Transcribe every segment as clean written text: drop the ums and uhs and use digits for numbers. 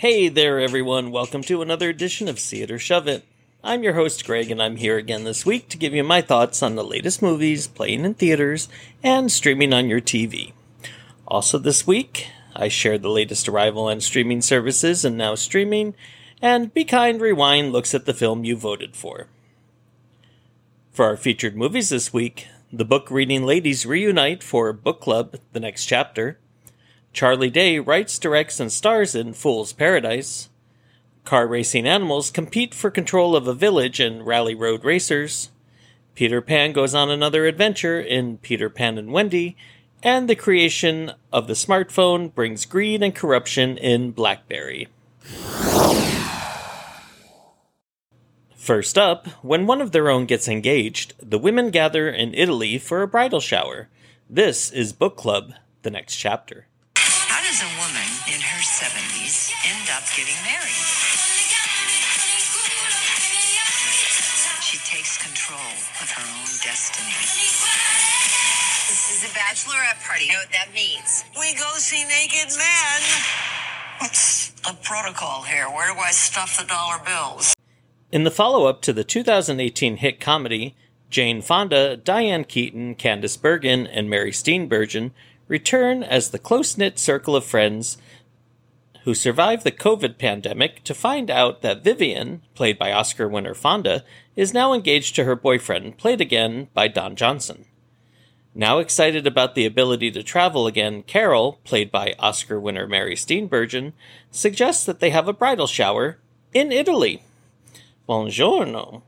Hey there, everyone. Welcome to another edition of See It or Shove It. I'm your host, Greg, and I'm here again this week to give you my thoughts on the latest movies playing in theaters and streaming on your TV. Also this week, I shared the latest arrival on streaming services and now streaming, and Be Kind, Rewind looks at the film you voted for. For our featured movies this week, the book-reading ladies reunite for Book Club: The Next Chapter. Charlie Day writes, directs, and stars in Fool's Paradise. Car racing animals compete for control of a village in Rally Road Racers. Peter Pan goes on another adventure in Peter Pan and Wendy. And the creation of the smartphone brings greed and corruption in BlackBerry. First up, when one of their own gets engaged, the women gather in Italy for a bridal shower. This is Book Club: The Next Chapter. How does a woman in her 70s end up getting married? She takes control of her own destiny. This is a bachelorette party. You know what that means? We go see naked men. What's the protocol here? Where do I stuff the dollar bills? In the follow-up to the 2018 hit comedy, Jane Fonda, Diane Keaton, Candace Bergen, and Mary Steenburgen return as the close-knit circle of friends who survived the COVID pandemic to find out that Vivian, played by Oscar winner Fonda, is now engaged to her boyfriend, played again by Don Johnson. Now excited about the ability to travel again, Carol, played by Oscar winner Mary Steenburgen, suggests that they have a bridal shower in Italy. Buongiorno.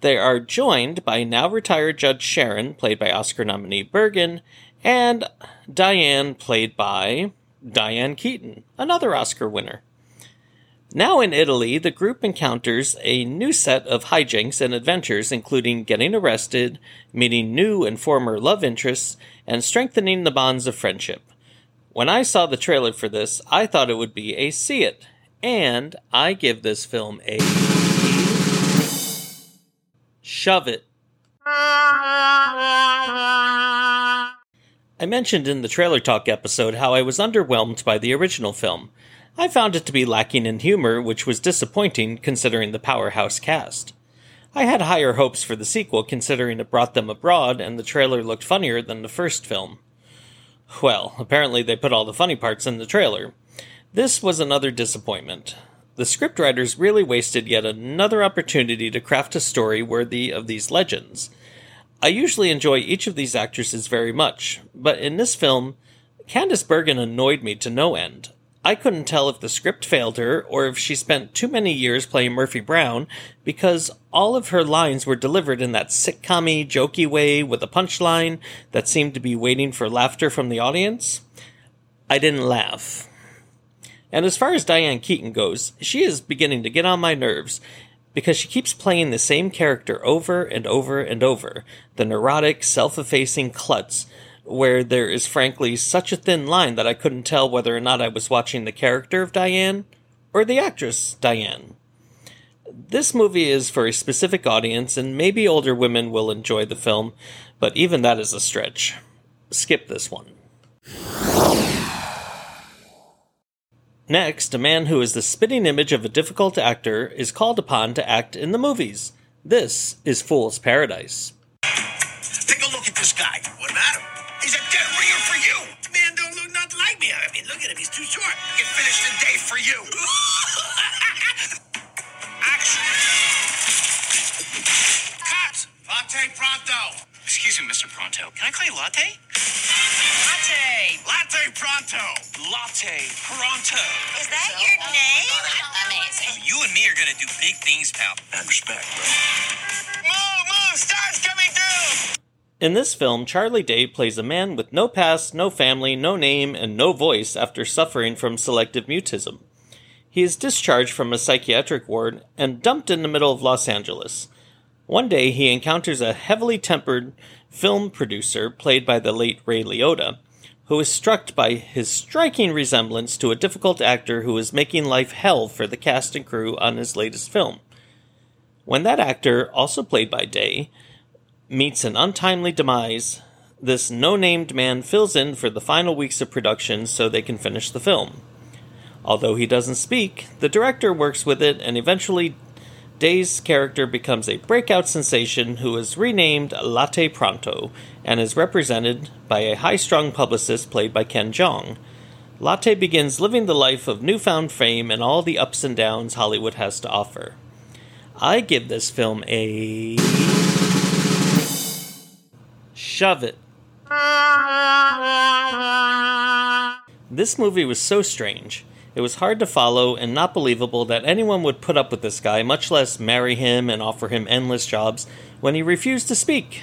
They are joined by now-retired Judge Sharon, played by Oscar nominee Bergen, and Diane, played by Diane Keaton, another Oscar winner. Now in Italy, the group encounters a new set of hijinks and adventures, including getting arrested, meeting new and former love interests, and strengthening the bonds of friendship. When I saw the trailer for this, I thought it would be a see it, and I give this film a shove it. I mentioned in the Trailer Talk episode how I was underwhelmed by the original film. I found it to be lacking in humor, which was disappointing considering the powerhouse cast. I had higher hopes for the sequel considering it brought them abroad and the trailer looked funnier than the first film. Well, apparently they put all the funny parts in the trailer. This was another disappointment. The scriptwriters really wasted yet another opportunity to craft a story worthy of these legends. I usually enjoy each of these actresses very much, but in this film, Candace Bergen annoyed me to no end. I couldn't tell if the script failed her or if she spent too many years playing Murphy Brown because all of her lines were delivered in that sitcom-y, jokey way with a punchline that seemed to be waiting for laughter from the audience. I didn't laugh. And as far as Diane Keaton goes, she is beginning to get on my nerves because she keeps playing the same character over and over and over, the neurotic, self-effacing klutz, where there is frankly such a thin line that I couldn't tell whether or not I was watching the character of Diane or the actress Diane. This movie is for a specific audience, and maybe older women will enjoy the film, but even that is a stretch. Skip this one. Next, a man who is the spitting image of a difficult actor is called upon to act in the movies. This is Fool's Paradise. Take a look at this guy. What about him? He's a dead ringer for you. This man don't look nothing like me. I mean, look at him. He's too short. I can finish the day for you. Action. Cops. Latte Pronto. Excuse me, Mr. Pronto. Can I call you Latte? Latte. Latte Pronto. Latte Pronto. Is that your name? Amazing. You and me are going to do big things, pal. And respect, bro. Move. Stars coming through. In this film, Charlie Day plays a man with no past, no family, no name, and no voice after suffering from selective mutism. He is discharged from a psychiatric ward and dumped in the middle of Los Angeles. One day, he encounters a heavily tempered film producer played by the late Ray Liotta, who is struck by his striking resemblance to a difficult actor who is making life hell for the cast and crew on his latest film. When that actor, also played by Day, meets an untimely demise, this no-named man fills in for the final weeks of production so they can finish the film. Although he doesn't speak, the director works with it, and eventually Day's character becomes a breakout sensation who is renamed Latte Pronto and is represented by a high-strung publicist played by Ken Jeong. Latte begins living the life of newfound fame and all the ups and downs Hollywood has to offer. I give this film a... shove it. This movie was so strange. It was hard to follow and not believable that anyone would put up with this guy, much less marry him and offer him endless jobs when he refused to speak.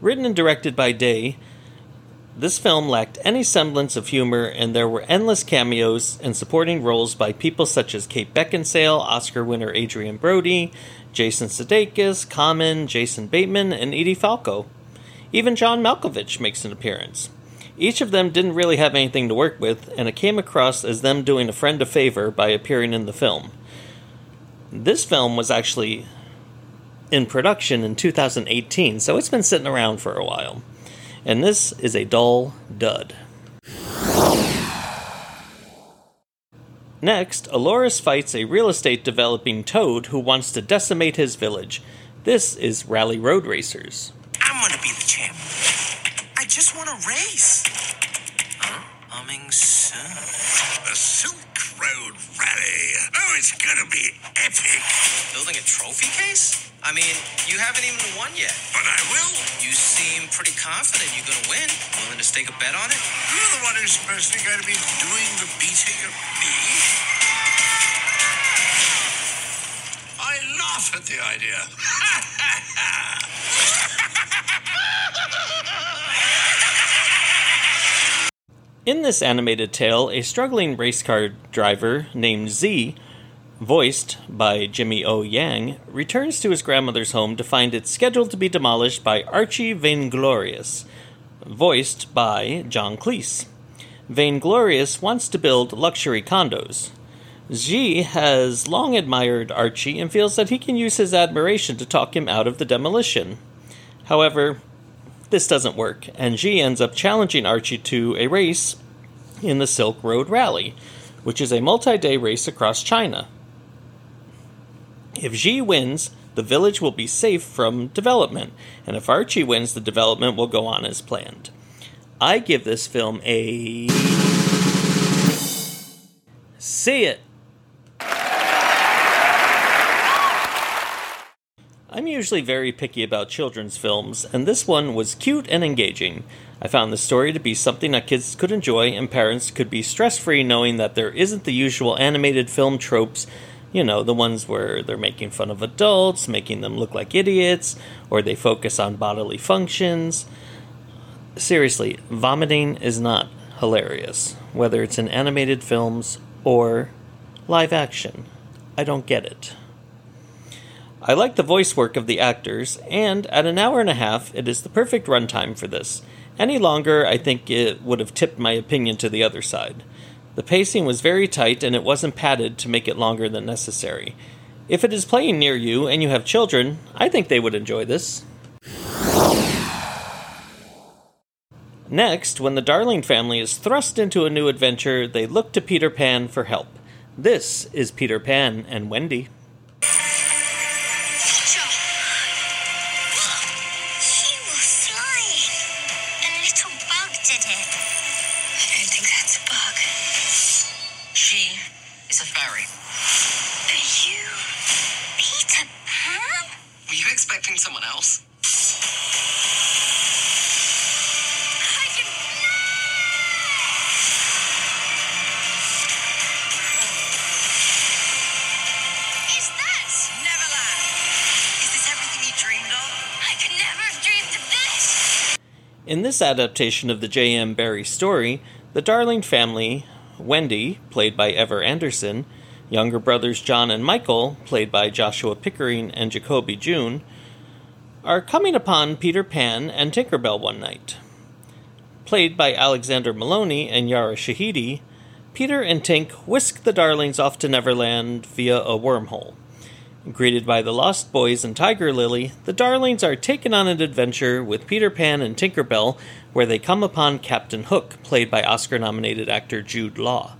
Written and directed by Day, this film lacked any semblance of humor, and there were endless cameos and supporting roles by people such as Kate Beckinsale, Oscar winner Adrian Brody, Jason Sudeikis, Common, Jason Bateman, and Edie Falco. Even John Malkovich makes an appearance. Each of them didn't really have anything to work with, and it came across as them doing a friend a favor by appearing in the film. This film was actually in production in 2018, so it's been sitting around for a while. And this is a dull dud. Next, Aloris fights a real estate developing toad who wants to decimate his village. This is Rally Road Racers. I'm going to be the champ. I just want to race. Huh? Coming soon. The Silk Road Rally. Oh, it's going to be epic. Building a trophy case? I mean, you haven't even won yet. But I will. You seem pretty confident you're going to win. Willing to stake a bet on it? You're the one who's personally going to be doing the beating of me. I laugh at the idea. Ha, ha, ha. In this animated tale, a struggling race car driver named Z, voiced by Jimmy O. Yang, returns to his grandmother's home to find it scheduled to be demolished by Archie Vainglorious, voiced by John Cleese. Vainglorious wants to build luxury condos. Z has long admired Archie and feels that he can use his admiration to talk him out of the demolition. However, this doesn't work, and G ends up challenging Archie to a race in the Silk Road Rally, which is a multi-day race across China. If G wins, the village will be safe from development, and if Archie wins, the development will go on as planned. I give this film a... see it! I'm usually very picky about children's films, and this one was cute and engaging. I found the story to be something that kids could enjoy and parents could be stress-free knowing that there isn't the usual animated film tropes, you know, the ones where they're making fun of adults, making them look like idiots, or they focus on bodily functions. Seriously, vomiting is not hilarious, whether it's in animated films or live action. I don't get it. I like the voice work of the actors, and at an hour and a half, it is the perfect runtime for this. Any longer, I think it would have tipped my opinion to the other side. The pacing was very tight, and it wasn't padded to make it longer than necessary. If it is playing near you and you have children, I think they would enjoy this. Next, when the Darling family is thrust into a new adventure, they look to Peter Pan for help. This is Peter Pan and Wendy. In this adaptation of the J.M. Barrie story, the Darling family, Wendy, played by Ever Anderson, younger brothers John and Michael, played by Joshua Pickering and Jacoby June, are coming upon Peter Pan and Tinkerbell one night. Played by Alexander Maloney and Yara Shahidi, Peter and Tink whisk the Darlings off to Neverland via a wormhole. Greeted by the Lost Boys and Tiger Lily, the Darlings are taken on an adventure with Peter Pan and Tinkerbell, where they come upon Captain Hook, played by Oscar-nominated actor Jude Law,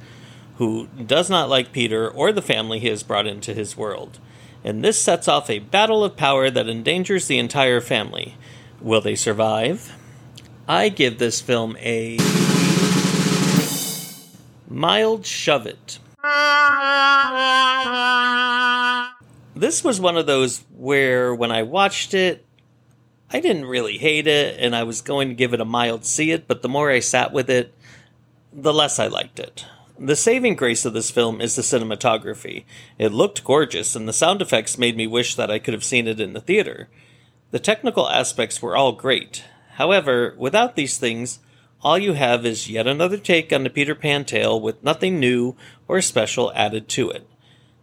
who does not like Peter or the family he has brought into his world. And this sets off a battle of power that endangers the entire family. Will they survive? I give this film a mild shove it. This was one of those where when I watched it, I didn't really hate it, and I was going to give it a mild see it, but the more I sat with it, the less I liked it. The saving grace of this film is the cinematography. It looked gorgeous, and the sound effects made me wish that I could have seen it in the theater. The technical aspects were all great. However, without these things, all you have is yet another take on the Peter Pan tale with nothing new or special added to it.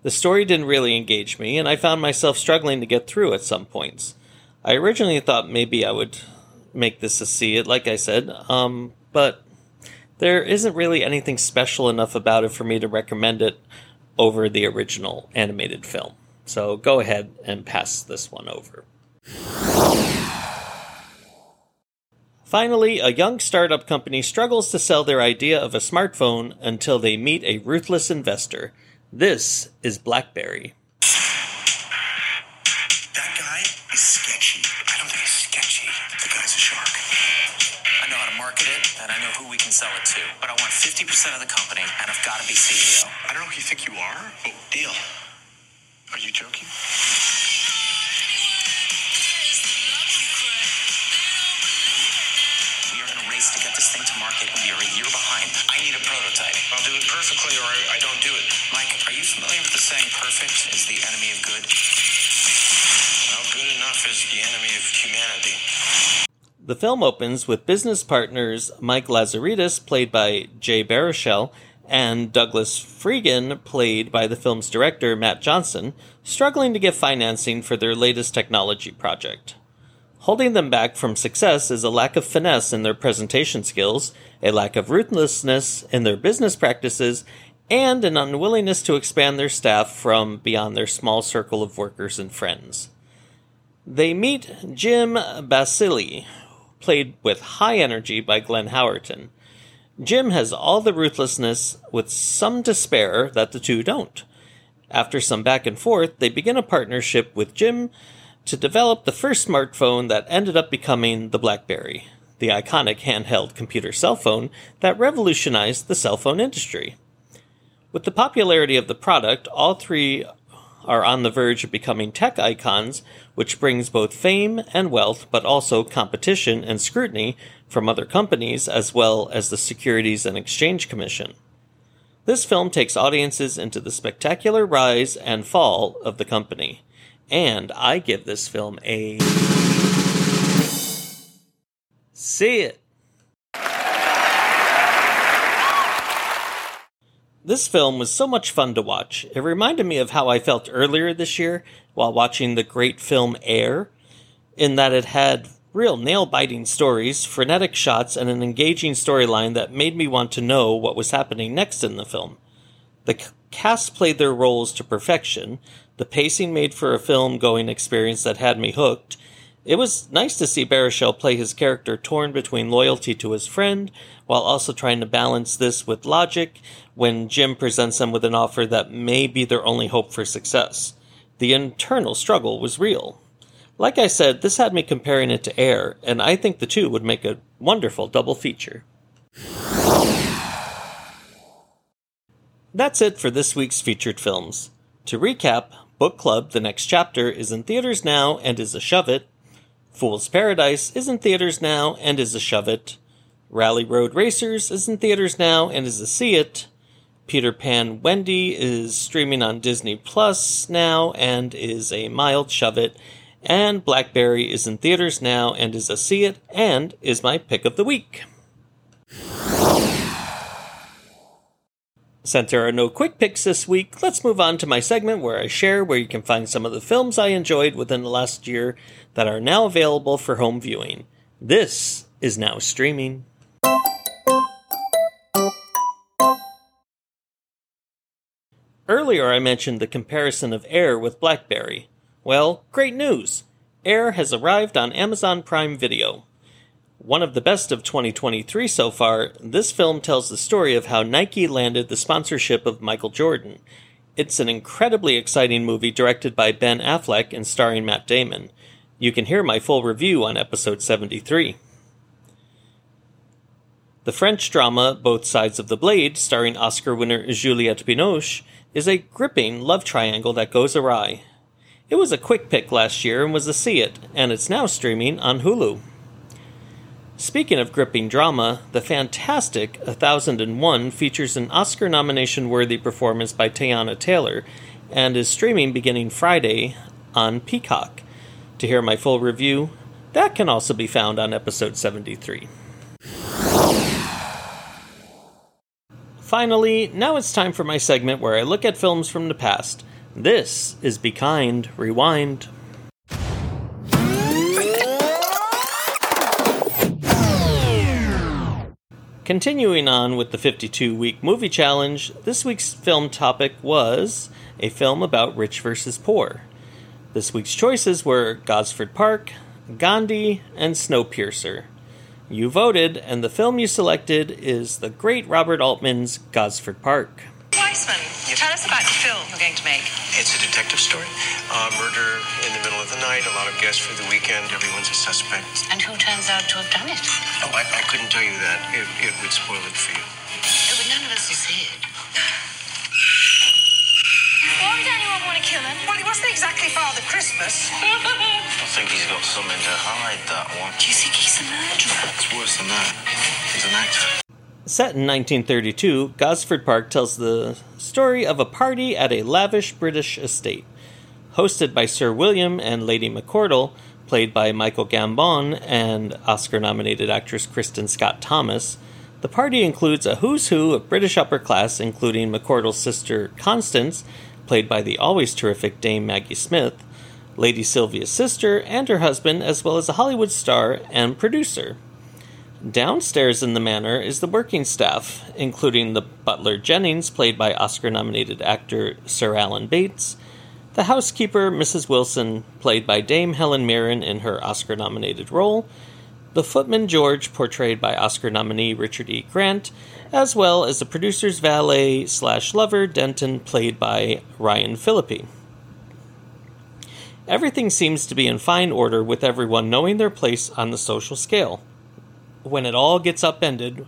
The story didn't really engage me, and I found myself struggling to get through at some points. I originally thought maybe I would make this a see it, like I said, but there isn't really anything special enough about it for me to recommend it over the original animated film. So go ahead and pass this one over. Finally, a young startup company struggles to sell their idea of a smartphone until they meet a ruthless investor. This is BlackBerry. Sell it to, but I want 50% of the company, and I've got to be CEO. I don't know who you think you are. Oh, deal. Are you joking? We are in a race to get this thing to market, and we are a year behind. I need a prototype. I'll do it perfectly, or I don't do it. Mike, are you familiar with the saying, perfect is the enemy of good? Well, good enough is the enemy of humanity. The film opens with business partners Mike Lazaridis, played by Jay Baruchel, and Douglas Freegan, played by the film's director Matt Johnson, struggling to get financing for their latest technology project. Holding them back from success is a lack of finesse in their presentation skills, a lack of ruthlessness in their business practices, and an unwillingness to expand their staff from beyond their small circle of workers and friends. They meet Jim Basile, played with high energy by Glenn Howerton. Jim has all the ruthlessness with some despair that the two don't. After some back and forth, they begin a partnership with Jim to develop the first smartphone that ended up becoming the BlackBerry, the iconic handheld computer cell phone that revolutionized the cell phone industry. With the popularity of the product, all three are on the verge of becoming tech icons, which brings both fame and wealth, but also competition and scrutiny from other companies, as well as the Securities and Exchange Commission. This film takes audiences into the spectacular rise and fall of the company, and I give this film a see it. This film was so much fun to watch. It reminded me of how I felt earlier this year while watching the great film Air, in that it had real nail-biting stories, frenetic shots, and an engaging storyline that made me want to know what was happening next in the film. The cast played their roles to perfection. The pacing made for a film-going experience that had me hooked. It was nice to see Baruchel play his character torn between loyalty to his friend, while also trying to balance this with logic when Jim presents them with an offer that may be their only hope for success. The internal struggle was real. Like I said, this had me comparing it to Air, and I think the two would make a wonderful double feature. That's it for this week's featured films. To recap, Book Club: The Next Chapter is in theaters now and is a shove it. Fool's Paradise is in theaters now and is a shove it. Rally Road Racers is in theaters now and is a see it. Peter Pan Wendy is streaming on Disney Plus now and is a mild shove it. And BlackBerry is in theaters now and is a see it and is my pick of the week. Since there are no quick picks this week, let's move on to my segment where I share where you can find some of the films I enjoyed within the last year that are now available for home viewing. This is now streaming. Earlier I mentioned the comparison of Air with BlackBerry. Well, great news! Air has arrived on Amazon Prime Video. One of the best of 2023 so far, this film tells the story of how Nike landed the sponsorship of Michael Jordan. It's an incredibly exciting movie directed by Ben Affleck and starring Matt Damon. You can hear my full review on episode 73. The French drama Both Sides of the Blade, starring Oscar winner Juliette Binoche, is a gripping love triangle that goes awry. It was a quick pick last year and was a See It, and it's now streaming on Hulu. Speaking of gripping drama, the fantastic 1001 features an Oscar nomination-worthy performance by Teyana Taylor and is streaming beginning Friday on Peacock. To hear my full review, that can also be found on episode 73. Finally, now it's time for my segment where I look at films from the past. This is Be Kind, Rewind. Continuing on with the 52-week movie challenge, this week's film topic was a film about rich versus poor. This week's choices were Gosford Park, Gandhi, and Snowpiercer. You voted, and the film you selected is the great Robert Altman's Gosford Park. Weissman, tell us about the film you're going to make. It's a detective story. Murder in the middle of the night, a lot of guests for the weekend, everyone's a suspect. And who turns out to have done it? Oh, I couldn't tell you that. It would spoil it for you. Oh, but none of us will see it. Why would anyone want to kill him? Well, he wasn't exactly Father Christmas. I think he's got something to hide, that one. Do you think he's a murderer? It's worse than that. He's an actor. Set in 1932, Gosford Park tells the story of a party at a lavish British estate. Hosted by Sir William and Lady McCordle, played by Michael Gambon and Oscar-nominated actress Kristen Scott Thomas, the party includes a who's who of British upper class, including McCordle's sister Constance, played by the always terrific Dame Maggie Smith, Lady Sylvia's sister and her husband, as well as a Hollywood star and producer. Downstairs in the manor is the working staff, including the butler Jennings, played by Oscar-nominated actor Sir Alan Bates, the housekeeper Mrs. Wilson, played by Dame Helen Mirren in her Oscar-nominated role, the footman George, portrayed by Oscar nominee Richard E. Grant, as well as the producer's valet/lover Denton, played by Ryan Phillippe. Everything seems to be in fine order, with everyone knowing their place on the social scale. When it all gets upended,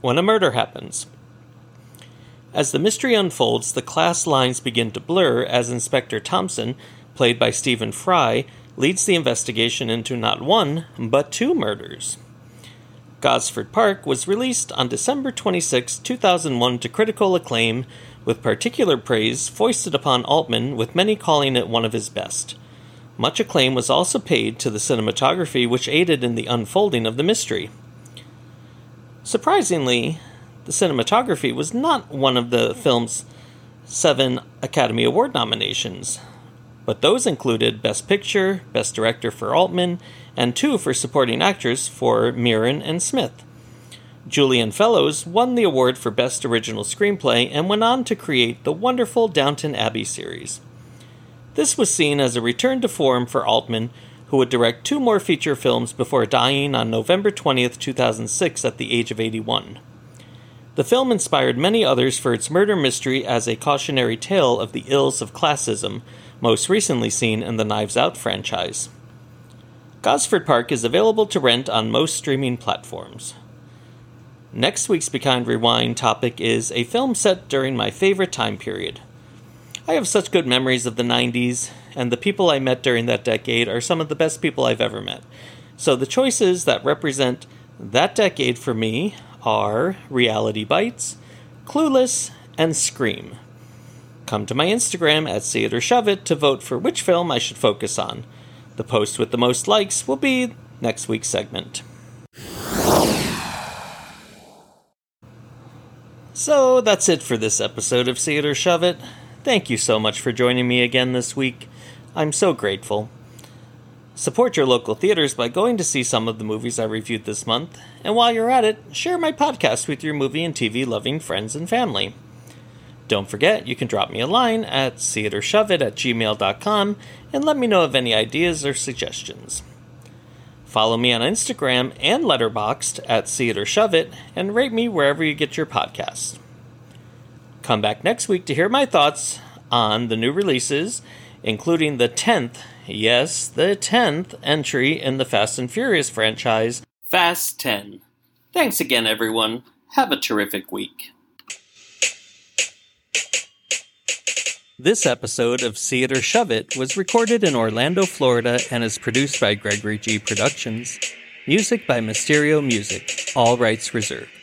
when a murder happens. As the mystery unfolds, the class lines begin to blur as Inspector Thompson, played by Stephen Fry, leads the investigation into not one, but two murders. Gosford Park was released on December 26, 2001 to critical acclaim, with particular praise foisted upon Altman, with many calling it one of his best. Much acclaim was also paid to the cinematography, which aided in the unfolding of the mystery. Surprisingly, the cinematography was not one of the film's 7 Academy Award nominations, but those included Best Picture, Best Director for Altman, and 2 for Supporting Actress for Mirren and Smith. Julian Fellowes won the award for Best Original Screenplay and went on to create the wonderful Downton Abbey series. This was seen as a return to form for Altman, who would direct 2 more feature films before dying on November 20th, 2006 at the age of 81. The film inspired many others for its murder mystery as a cautionary tale of the ills of classism, most recently seen in the Knives Out franchise. Gosford Park is available to rent on most streaming platforms. Next week's Be Kind Rewind topic is a film set during my favorite time period. I have such good memories of the 90s, and the people I met during that decade are some of the best people I've ever met. So the choices that represent that decade for me are Reality Bites, Clueless, and Scream. Come to my Instagram at See It or Shove It to vote for which film I should focus on. The post with the most likes will be next week's segment. So that's it for this episode of See It or Shove It. Thank you so much for joining me again this week. I'm so grateful. Support your local theaters by going to see some of the movies I reviewed this month, and while you're at it, share my podcast with your movie and TV-loving friends and family. Don't forget, you can drop me a line at seeitorshoveit@gmail.com and let me know of any ideas or suggestions. Follow me on Instagram and Letterboxd at See It or Shove It, and rate me wherever you get your podcasts. Come back next week to hear my thoughts on the new releases, including the 10th, yes, the 10th entry in the Fast and Furious franchise, Fast 10. Thanks again, everyone. Have a terrific week. This episode of See It or Shove It was recorded in Orlando, Florida, and is produced by Gregory G. Productions. Music by Mysterio Music. All rights reserved.